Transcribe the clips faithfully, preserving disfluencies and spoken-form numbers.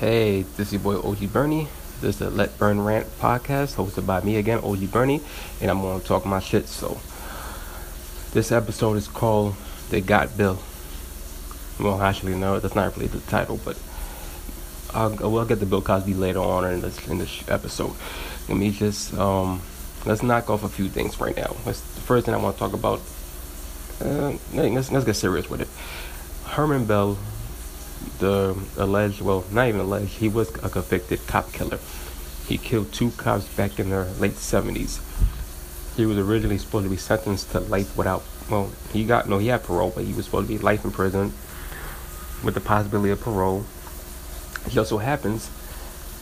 Hey, this is your boy O G Bernie. This is the Let Burn Rant podcast hosted by me again, O G Bernie, and I'm going to talk my shit. So, this episode is called They Got Bill. Well, actually, no, that's not related to the title, but I'll, we'll get to Bill Cosby later on in this, in this episode. Let me just, um, let's knock off a few things right now. Let's, the first thing I want to talk about, uh, let's, let's get serious with it. Herman Bell. The alleged, well, not even alleged, he was a convicted cop killer. He killed two cops back in the late seventies. He was originally supposed to be sentenced to life without, well, he got, no, he had parole, but he was supposed to be life in prison with the possibility of parole. It also happens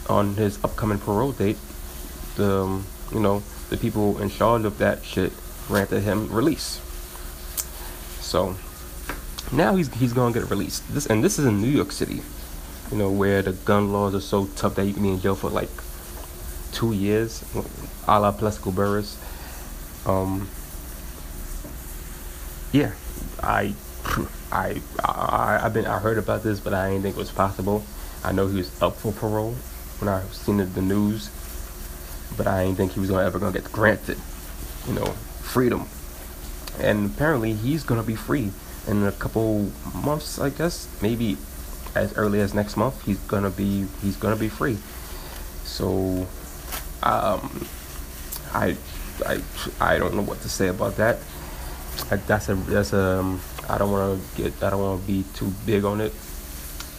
on his upcoming parole date, the, um, you know, the people in charge of that shit granted him release. So, now he's he's gonna get released. This and this is in New York City, you know, where the gun laws are so tough that you can be in jail for like two years, a la Plesco Burris. Um. Yeah, I, I, I, I've been I heard about this, but I didn't think it was possible. I know he was up for parole when I seen the news, but I didn't think he was gonna ever gonna get granted, you know, freedom. And apparently he's gonna be free. In a couple months, I guess, maybe as early as next month, he's gonna be he's gonna be free. So, um, I, I, I don't know what to say about that. I, that's a that's a I don't want to get I don't want to be too big on it.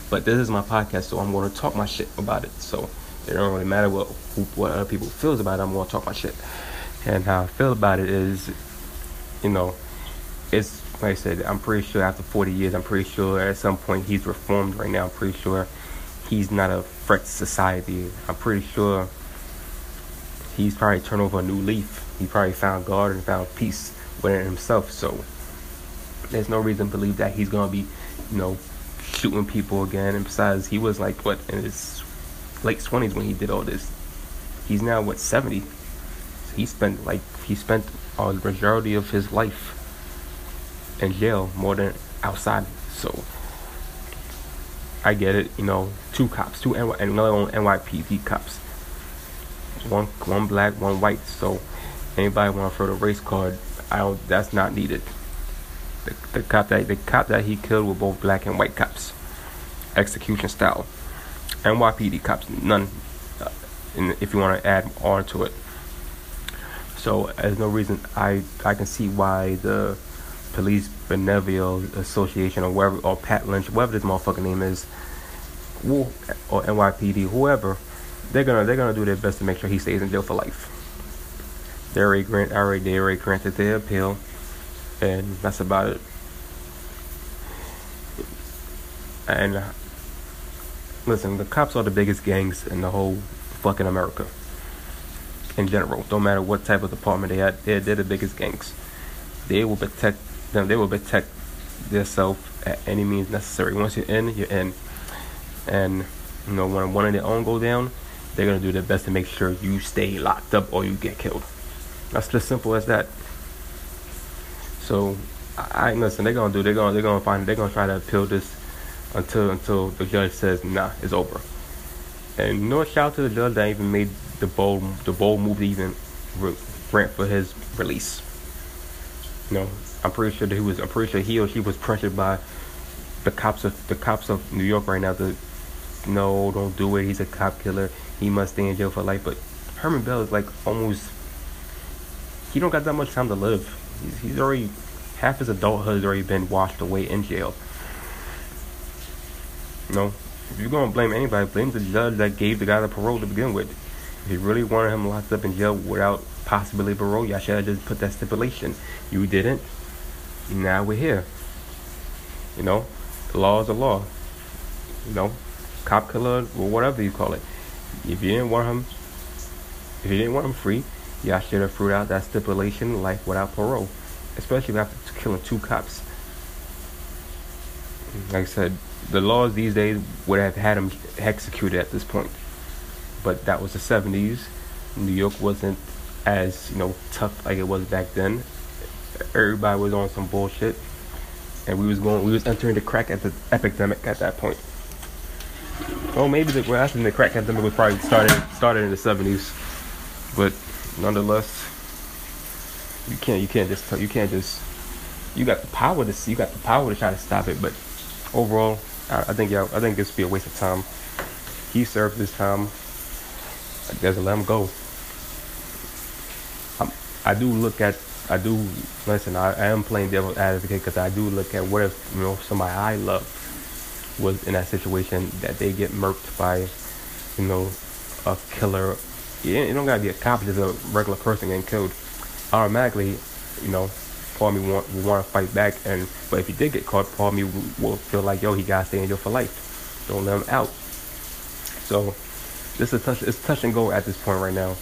But this is my podcast, so I'm gonna talk my shit about it. So it don't really matter what what other people feels about it. I'm gonna talk my shit, and how I feel about it is, you know, it's. Like I said, I'm pretty sure after forty years, I'm pretty sure at some point he's reformed right now. I'm pretty sure he's not a threat to society. I'm pretty sure he's probably turned over a new leaf. He probably found God and found peace within himself. So there's no reason to believe that he's going to be, you know, shooting people again. And besides, he was like, what, in his late twenties when he did all this. He's now, what, seventy? So he spent, like, he spent uh, the majority of his life in jail more than outside. So I get it, you know, two cops, two N Y, another one N Y P D cops, one one black, one white. So anybody want to throw the race card? I don't. That's not needed. The, the cop that the cop that he killed were both black and white cops, execution style. N Y P D cops, none. Uh, and if you want to add on to it, so there's no reason I I can see why the Police Benevolent Association or wherever, or Pat Lynch, whatever this motherfucking name is, or N Y P D, whoever, they're gonna they're gonna do their best to make sure he stays in jail for life. They already grant, already they already granted their appeal, and that's about it. And listen, the cops are the biggest gangs in the whole fucking America. In general, don't matter what type of department they are, they're, they're the biggest gangs. They will protect them. They will protect themselves at any means necessary. Once you're in, you're in. And, you know, when one of their own go down, they're going to do their best to make sure you stay locked up or you get killed. That's just simple as that. So, I, I listen, they're going to do, they're going to, they're going to find, they're going to try to appeal this until, until the judge says, nah, it's over. And, you know, shout out to the judge that even made the bold, the bold move to even re- grant for his release. You know, I'm pretty sure that he was. I'm pretty sure he or she was pressured by the cops of the cops of New York right now to, no, don't do it. He's a cop killer. He must stay in jail for life. But Herman Bell is like almost. He don't got that much time to live. He's, he's already half his adulthood has already been washed away in jail. You know, if you're gonna blame anybody, blame the judge that gave the guy the parole to begin with. If you really wanted him locked up in jail without possibly parole, y'all should have just put that stipulation. You didn't. Now we're here. You know, the law is the law. You know, cop killer or whatever you call it. If you didn't want him, if you didn't want him free, y'all should have threw out that stipulation, life without parole, especially after killing two cops. Like I said, the laws these days would have had him executed at this point, but that was the seventies. New York wasn't as, you know, tough like it was back then. Everybody was on some bullshit, and we was going, we was entering the crack at the epidemic at that point. Oh, maybe the well, I think the crack epidemic was probably started started in the seventies, but nonetheless, you can't you can't just you can't just you got the power to you got the power to try to stop it. But overall, I, I think y'all I think this would be a waste of time. He served his time. It doesn't let him go. I'm, I do look at I do listen. I, I am playing devil's advocate because I do look at what if you know somebody I love was in that situation that they get murked by, you know, a killer. You don't gotta be a cop; just a regular person getting killed. Automatically, you know, part of me want will want to fight back. And but if you did get caught, part of me will feel like, yo, he gotta stay in jail for life. Don't let him out. So this is touch. It's touch and go at this point right now.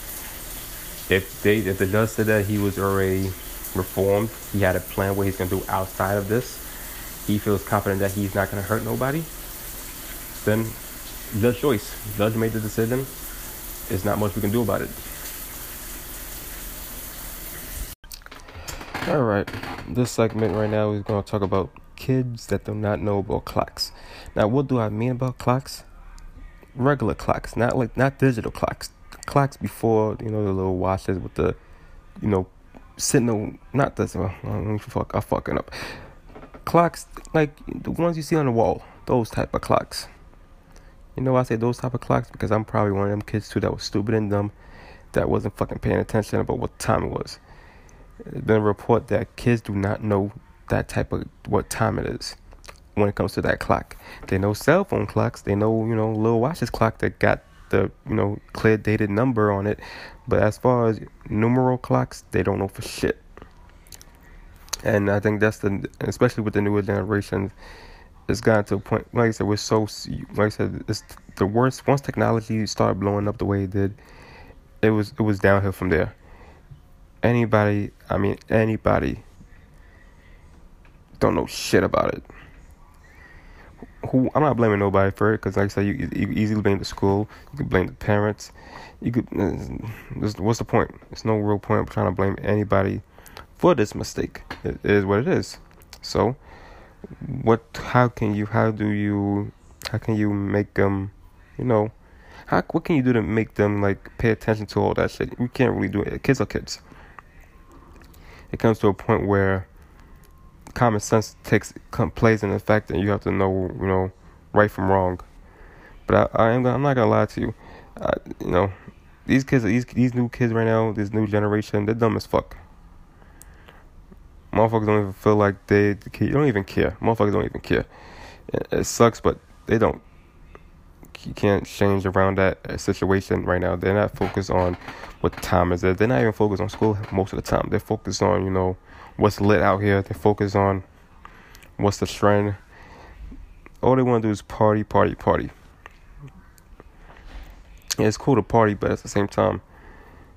If they, if the judge said that he was already reformed, he had a plan what he's gonna do outside of this, he feels confident that he's not gonna hurt nobody, then judge choice. Judge made the decision. There's not much we can do about it. All right, this segment right now is gonna talk about kids that do not know about clocks. Now, what do I mean about clocks? Regular clocks, not like not digital clocks. Clocks before, you know, the little watches with the, you know, sentinel, not this one, I'm fucking up. Clocks, like the ones you see on the wall, those type of clocks. You know, I say those type of clocks because I'm probably one of them kids too that was stupid and dumb, that wasn't fucking paying attention about what time it was. There's been a report that kids do not know that type of, what time it is when it comes to that clock. They know cell phone clocks, they know, you know, little watches clock that got the, you know, clear dated number on it, but as far as numeral clocks, they don't know for shit. And I think that's the, especially with the newer generation, it's gotten to a point, like I said, we're so, like I said, it's the worst. Once technology started blowing up the way it did, it was, it was downhill from there. Anybody, I mean, anybody don't know shit about it. Who, I'm not blaming nobody for it, because like I said, you, you easily blame the school, you can blame the parents, you could, what's the point? There's no real point in trying to blame anybody for this mistake. It is what it is. So, what, how can you, how do you, how can you make them, you know, how, what can you do to make them, like, pay attention to all that shit? We can't really do it. Kids are kids. It comes to a point where common sense takes plays in effect, and you have to know, you know, right from wrong. But I, I am, I'm not gonna lie to you, I, you know, these kids, these these new kids right now, this new generation, they're dumb as fuck. Motherfuckers don't even feel like they, they don't even care. Motherfuckers don't even care. It, it sucks, but they don't. You can't change around that situation right now. They're not focused on what time is it. They're not even focused on school most of the time. They're focused on, you know, what's lit out here. They focus on what's the trend. All they want to do is party, party, party. Yeah, it's cool to party, but at the same time,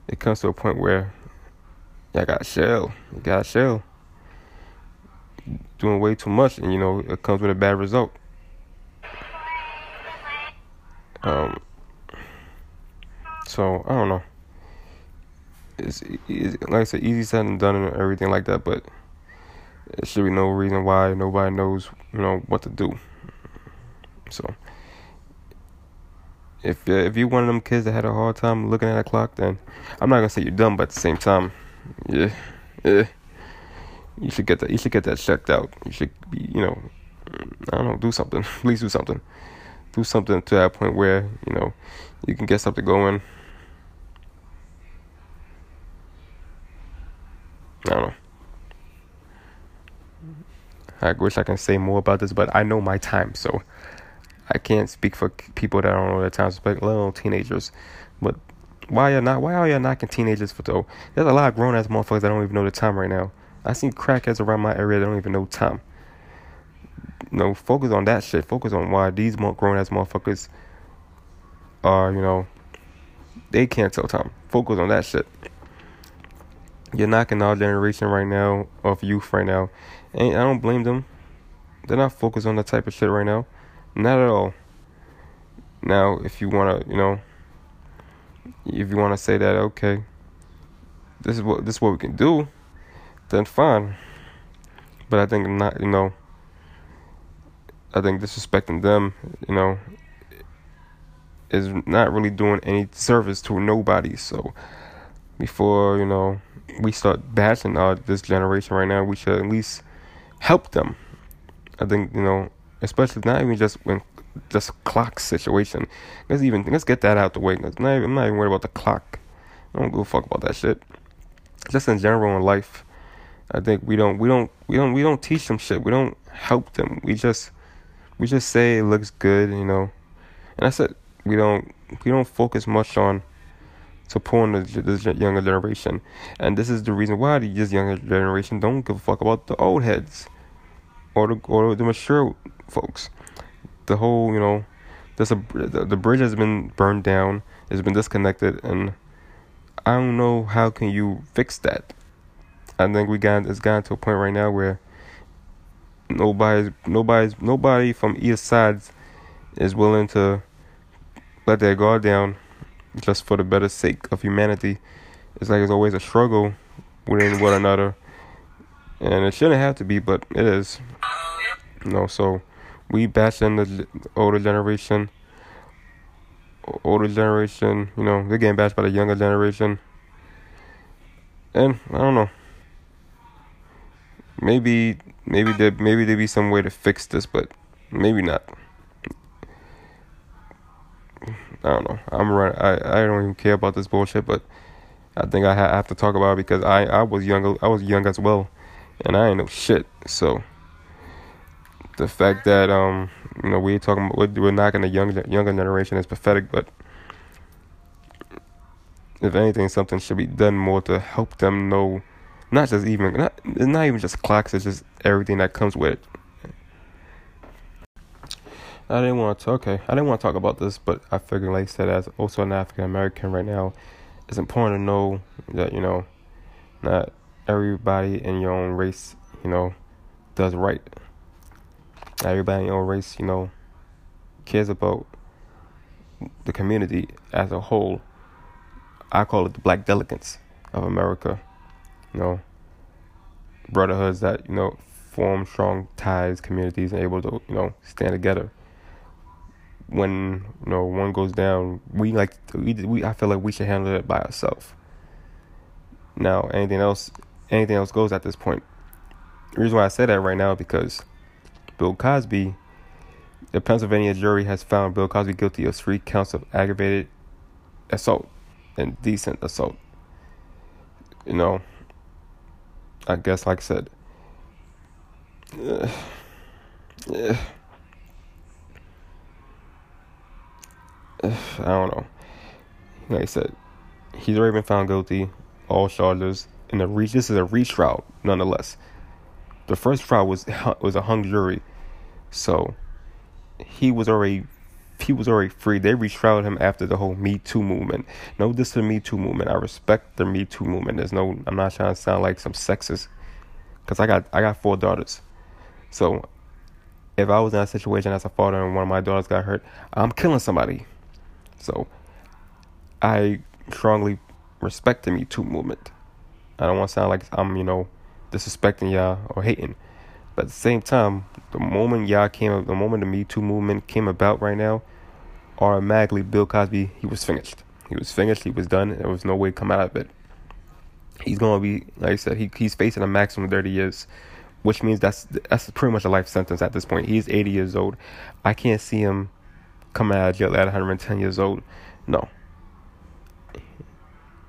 it comes to a point where y'all gotta chill. You gotta chill. Doing way too much, and you know it comes with a bad result. Um. So I don't know. It's, it's like I said, easy said and done and everything like that, but there should be no reason why nobody knows, you know, what to do. So if if you're one of them kids that had a hard time looking at a clock, then I'm not gonna say you're dumb, but at the same time, yeah, yeah, you should get that. You should get that checked out. You should be, you know, I don't know, do something. Please do something. Do something to that point where, you know, you can get something going. I don't know. I wish I can say more about this, but I know my time, so I can't speak for people that don't know their times, but let alone teenagers. But why are not? Why are y'all knocking teenagers for though? There's a lot of grown ass motherfuckers that don't even know the time right now. I seen crackheads around my area that don't even know time. You know, focus on that shit. Focus on why these grown ass motherfuckers are, you know, they can't tell time. Focus on that shit. You're knocking our generation right now of youth right now, and I don't blame them. They're not focused on that type of shit right now, not at all. Now, if you wanna, you know, if you wanna say that, okay, this is what this is what we can do, then fine. But I think not, you know, I think disrespecting them, you know, is not really doing any service to nobody. So before, you know, we start bashing our, this generation right now, we should at least help them. I think, you know, especially not even just when just clock situation. Let's even let's get that out the way. Let's not even, I'm not even worried about the clock. I don't give a fuck about that shit. Just in general in life, I think we don't we don't we don't we don't teach them shit. We don't help them. We just we just say it looks good, you know. And I said we don't we don't focus much on supporting the, this younger generation. And this is the reason why this younger generation don't give a fuck about the old heads or the or the mature folks. The whole, you know, this a, the, the bridge has been burned down. It's been disconnected, and I don't know how can you fix that. I think we got it's gotten to a point right now where nobody's nobody's nobody from either side is willing to let their guard down just for the better sake of humanity. It's like it's always a struggle within one another, and it shouldn't have to be, but it is. You know, so we bashing the older generation. Older generation, you know, they're getting bashed by the younger generation. And I don't know. Maybe, maybe there, maybe there be some way to fix this, but maybe not. I don't know. I'm right. I, I don't even care about this bullshit, but I think I, ha- I have to talk about it because I, I was young. I was young as well, and I ain't no shit. So the fact that um you know we're talking about, we're, we're knocking the young younger generation is pathetic, but if anything, something should be done more to help them know, not just even not it's not even just clocks, it's just everything that comes with it. I didn't want to okay I didn't want to talk about this, but I figured, like I said, as also an African American right now, it's important to know that, you know, not everybody in your own race, you know, does right. Everybody in your own race, you know, cares about the community as a whole. I call it the black delegates of America. You know, brotherhoods that, you know, form strong ties, communities, and able to, you know, stand together. When, you know, one goes down, we like, we, we I feel like we should handle it by ourselves. Now, anything else, anything else goes at this point. The reason why I say that right now is because Bill Cosby, the Pennsylvania jury has found Bill Cosby guilty of three counts of aggravated assault and indecent assault. You know, I guess, like I said, uh, uh, uh, I don't know. Like I said, he's already been found guilty, all charges, and the re- this is a retrial, nonetheless. The first trial was was a hung jury, so he was already he was already free. They retrialed him after the whole Me Too movement. No, this is the Me Too movement. I respect the Me Too movement. There's no, I'm not trying to sound like some sexist, cause I got I got four daughters. So if I was in a situation as a father and one of my daughters got hurt, I'm killing somebody. So I strongly respect the Me Too movement. I don't want to sound like I'm, you know, disrespecting y'all or hating, but at the same time, the moment y'all came the moment the Me Too movement came about right now, automatically Bill Cosby, he was finished he was finished he was done. There was no way to come out of it. He's gonna be, like I said, he, he's facing a maximum thirty years, which means that's that's pretty much a life sentence at this point. He's eighty years old. I can't see him coming out of jail at one hundred ten years old. No.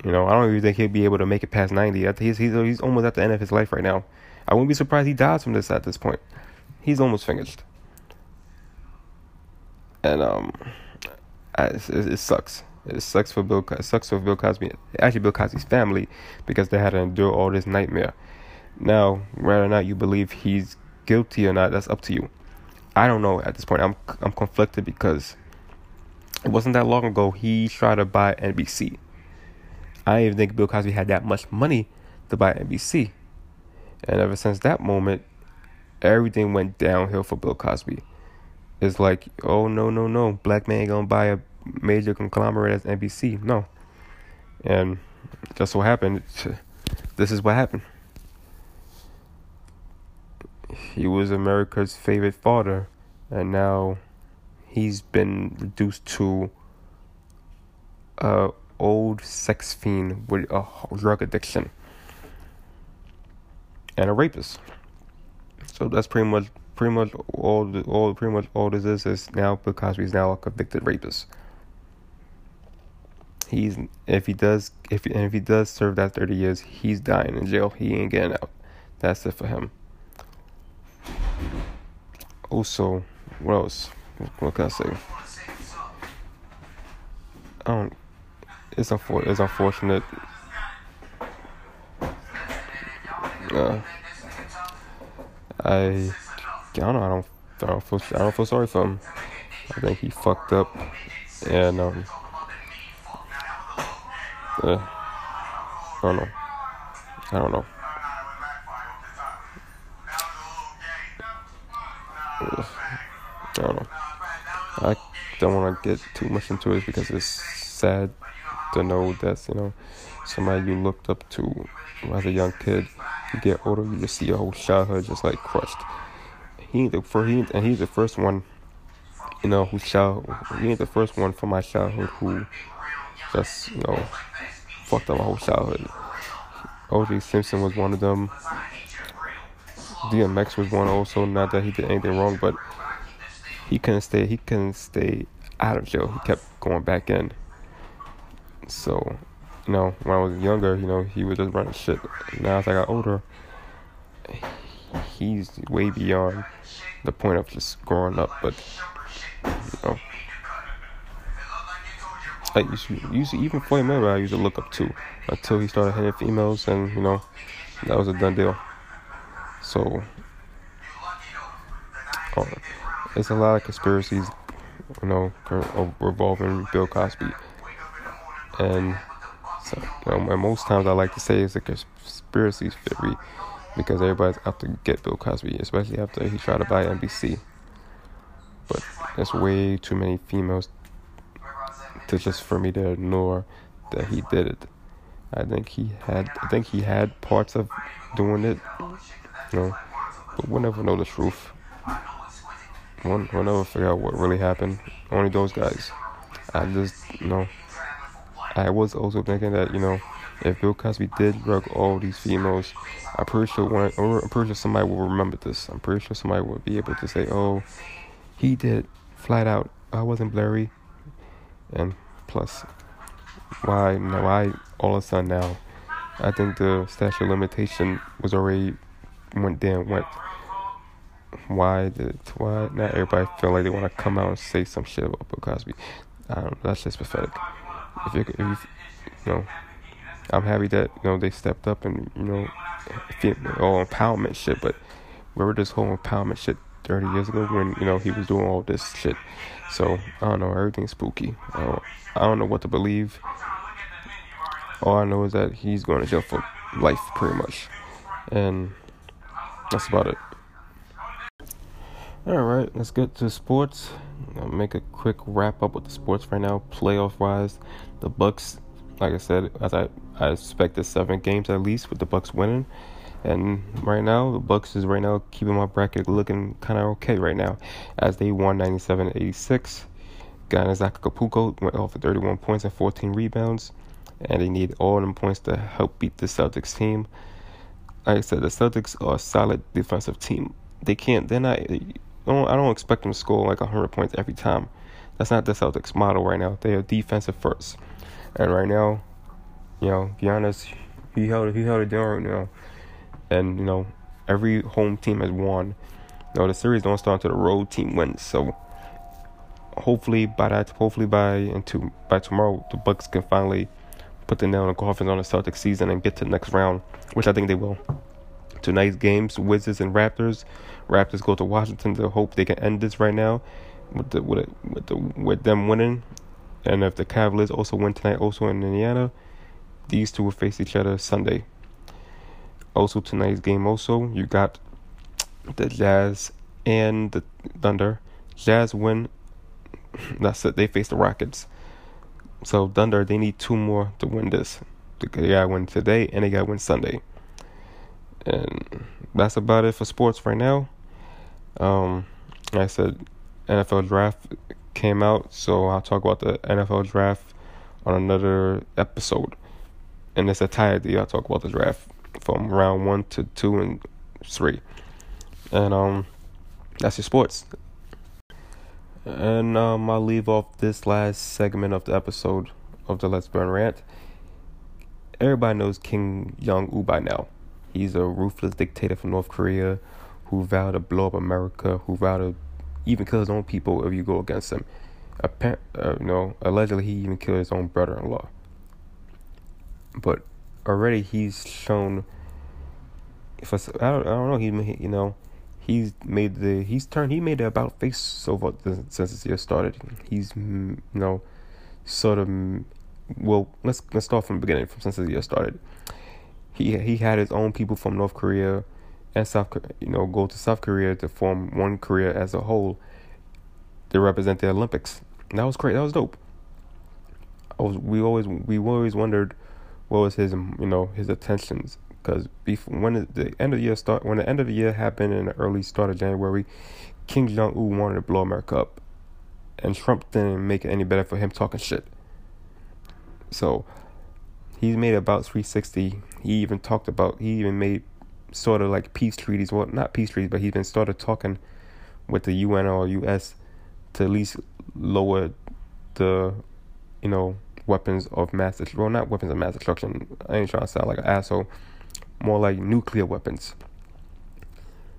You know, I don't even think he'll be able to make it past ninety. He's, he's he's almost at the end of his life right now. I wouldn't be surprised he dies from this at this point. He's almost finished. And um, I, it, it sucks. It sucks for Bill. It sucks for Bill Cosby. Actually, Bill Cosby's family, because they had to endure all this nightmare. Now, whether or not you believe he's guilty or not, that's up to you. I don't know at this point. I'm I'm conflicted because it wasn't that long ago he tried to buy N B C. I didn't even think Bill Cosby had that much money to buy N B C. And ever since that moment, everything went downhill for Bill Cosby. It's like, oh, no, no, no. Black man ain't going to buy a major conglomerate as N B C. No. And that's what happened. This is what happened. He was America's favorite father. And now he's been reduced to a old sex fiend with a drug addiction and a rapist. So that's pretty much pretty much all the all pretty much all this is is now Bill Cosby is now a convicted rapist. He's if he does if and if he does serve that thirty years, he's dying in jail. He ain't getting out. That's it for him. Also, what else? What can I say? I don't. It's unfor- It's unfortunate. Uh, I. I don't know. I don't. I don't feel. I don't feel sorry for him. I think he fucked up, and um. Uh, I don't know. I don't know. Uh, I don't know. I don't want to get too much into it because it's sad to know that, you know, somebody you looked up to as a young kid, you get older, you just see your whole childhood just like crushed. He the first, he, and he's the first one, you know, who child. He ain't the first one from my childhood who just, you know, fucked up my whole childhood. O J Simpson was one of them. D M X was one also. Not that he did anything wrong, but he couldn't stay. He couldn't stay out of jail. He kept going back in. So, you know, when I was younger, you know, he was just running shit. Now as I got older, he's way beyond the point of just growing up. But, you know, like usually, even Floyd Mayweather, I used to look up to until he started hitting females, and you know, that was a done deal. So, oh, it's a lot of conspiracies, you know, revolving Bill Cosby, and so, you know, and most times I like to say it's a conspiracy theory because everybody's out to get Bill Cosby, especially after he tried to buy N B C. But there's way too many females to just for me to ignore that he did it. I think he had, I think he had parts of doing it. No, but we'll never know the truth. We'll, we'll never figure out what really happened. Only those guys. I just, you know, I was also thinking that, you know, if Bill Cosby did drug all these females, I'm pretty sure when, or I'm pretty sure somebody will remember this. I'm pretty sure somebody will be able to say, oh, he did flat out. I wasn't blurry. And plus, why, why all of a sudden now? I think the statute of limitation was already went there and went. Why did why not everybody feel like they want to come out and say some shit about Bill Cosby? I don't, that's just pathetic. If you, if you, you know, I'm happy that, you know, they stepped up and, you know, all empowerment shit. But where was this whole empowerment shit thirty years ago when, you know, he was doing all this shit? So I don't know. Everything's spooky. I don't, I don't know what to believe. All I know is that he's going to jail for life, pretty much, and that's about it. Alright, let's get to sports. I'll make a quick wrap up with the sports right now. Playoff wise, the Bucks, like I said, as I, I expected seven games at least with the Bucks winning. And right now, the Bucks is right now keeping my bracket looking kind of okay right now, as they won ninety-seven to eighty-six. Giannis Antetokounmpo went off for thirty-one points and fourteen rebounds, and they need all them points to help beat the Celtics team. Like I said, the Celtics are a solid defensive team. They can't, they're not, I don't, I don't expect them to score like one hundred points every time. That's not the Celtics model right now. They are defensive first. And right now, you know, Giannis, he held, he held it down right now. And, you know, every home team has won. You know, the series don't start until the road team wins. So hopefully by that, hopefully by, into, by tomorrow, the Bucks can finally put the nail in the coffin on the Celtics season and get to the next round, which I think they will. Tonight's games, Wizards and Raptors. Raptors go to Washington to hope they can end this right now with the, with, the, with, the, with them winning. And if the Cavaliers also win tonight, also in Indiana, these two will face each other Sunday. Also tonight's game also, you got the Jazz and the Thunder. Jazz win. That's it. They face the Rockets. So Thunder, they need two more to win this. They gotta win today and they gotta win Sunday. And that's about it for sports right now. Um, like I said, N F L draft came out, so I'll talk about the N F L draft on another episode. In its entirety, I talk about the draft from round one to two and three. And um, that's your sports. And um, I'll leave off this last segment of the episode of the Let's Burn Rant. Everybody knows Kim Jong-un by now. He's a ruthless dictator from North Korea who vowed to blow up America, who vowed to even kill his own people if you go against him. Appar- uh, you know, allegedly, he even killed his own brother-in-law. But already he's shown, if I, I, don't, I don't know, he you know, he's made the, he's turned, he made the about face so far since this year started. He's, you know, sort of, well, let's let's start from the beginning, from since this year started. He he had his own people from North Korea and South Korea, you know, go to South Korea to form one Korea as a whole to represent the Olympics. And that was great. That was dope. I was, we always we always wondered what was his, you know, his intentions, because before when the end of the year start when the end of the year happened in the early start of January, Kim Jong-un wanted to blow America up, and Trump didn't make it any better for him talking shit. So he's made about three sixty. He even talked about, he even made sort of like peace treaties. Well, not peace treaties, but he's been started talking with the U N or U S to at least lower the, you know, weapons of mass, well, not weapons of mass destruction. I ain't trying to sound like an asshole. More like nuclear weapons.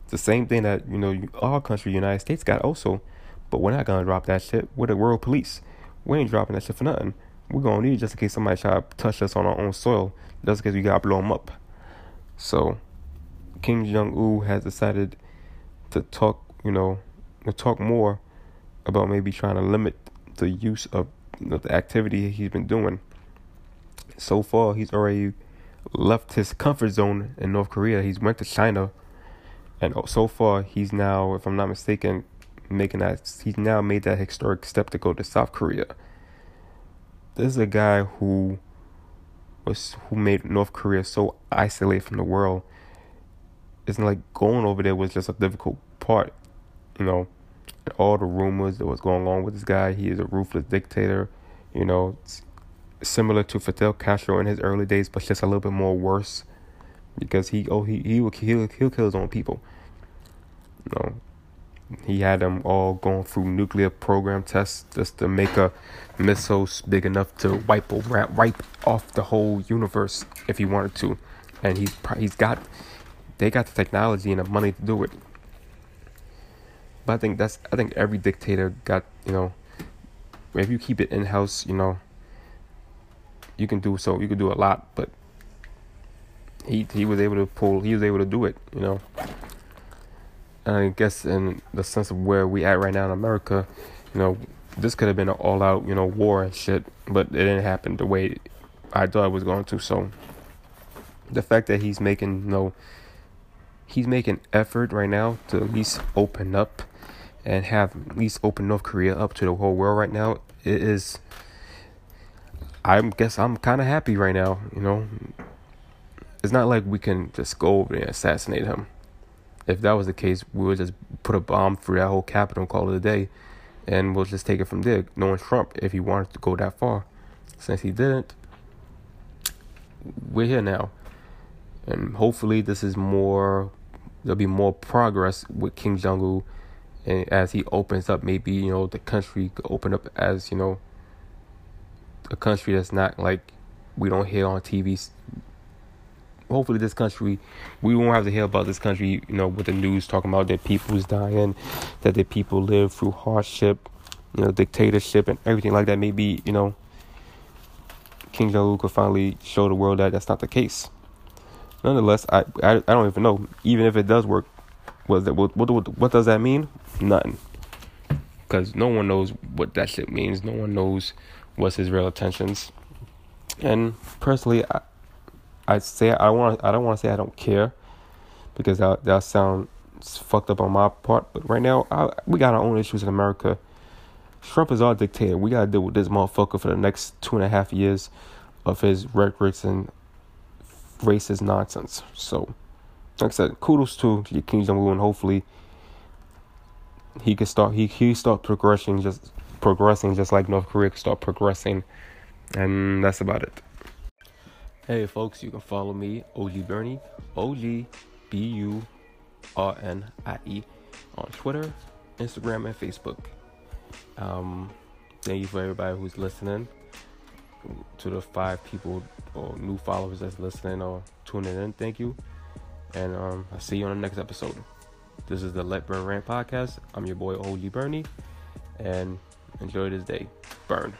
It's the same thing that, you know, our country, United States, got also. But we're not going to drop that shit. We're the world police. We ain't dropping that shit for nothing. We're going to need it just in case somebody try to touch us on our own soil. Just in case we got to blow them up. So, Kim Jong-un has decided to talk, you know, to talk more about maybe trying to limit the use of, you know, the activity he's been doing. So far, he's already left his comfort zone in North Korea. He's went to China. And so far, he's now, if I'm not mistaken, making that, he's now made that historic step to go to South Korea. This is a guy who was who made North Korea so isolated from the world. It's like going over there was just a difficult part, you know. All the rumors that was going on with this guy, he is a ruthless dictator, you know, similar to Fidel Castro in his early days, but just a little bit more worse because he oh he he will he'll, he'll kill his own people. You know, he had them all going through nuclear program tests just to make a missile big enough to wipe over, wipe off the whole universe if he wanted to. And he's he's got, they got the technology and the money to do it. But I think that's, I think every dictator got, you know, if you keep it in-house, you know, you can do so, you can do a lot, but he he was able to pull, he was able to do it, you know. And I guess in the sense of where we at right now in America, you know, this could have been an all-out, you know, war and shit, but it didn't happen the way I thought it was going to. So the fact that he's making, you know, he's making effort right now to at least open up and have at least open North Korea up to the whole world right now. It is, I guess I'm kind of happy right now, you know. It's not like we can just go over there and assassinate him. If that was the case, we would just put a bomb through that whole capital and call it a day. And we'll just take it from there, knowing Trump, if he wanted to go that far. Since he didn't, we're here now. And hopefully this is more, there'll be more progress with Kim Jong-un. And as he opens up, maybe, you know, the country could open up as, you know, a country that's not like we don't hear on T V. Hopefully this country, we won't have to hear about this country, you know, with the news talking about their people's dying, that their people live through hardship, you know, dictatorship and everything like that. Maybe, you know, Kim Jong-un could finally show the world that that's not the case. Nonetheless, I, I, I don't even know. Even if it does work, what, what, what, what does that mean? Nothing. Because no one knows what that shit means. No one knows what's his real intentions. And personally, I... I say I want. I don't want to say I don't care, because that that sounds fucked up on my part. But right now, I, we got our own issues in America. Trump is our dictator. We gotta deal with this motherfucker for the next two and a half years of his rhetoric and racist nonsense. So, like I said, kudos to Kim Jong-un, and hopefully he can start. He he start progressing, just progressing, just like North Korea can start progressing And that's about it. Hey folks, you can follow me, O G Bernie, O G B U R N I E, on Twitter, Instagram, and Facebook. Um, thank you for everybody who's listening, to the five people or new followers that's listening or tuning in. Thank you. And um, I'll see you on the next episode. This is the Let Burn Rant Podcast. I'm your boy, O G Bernie, and enjoy this day. Burn.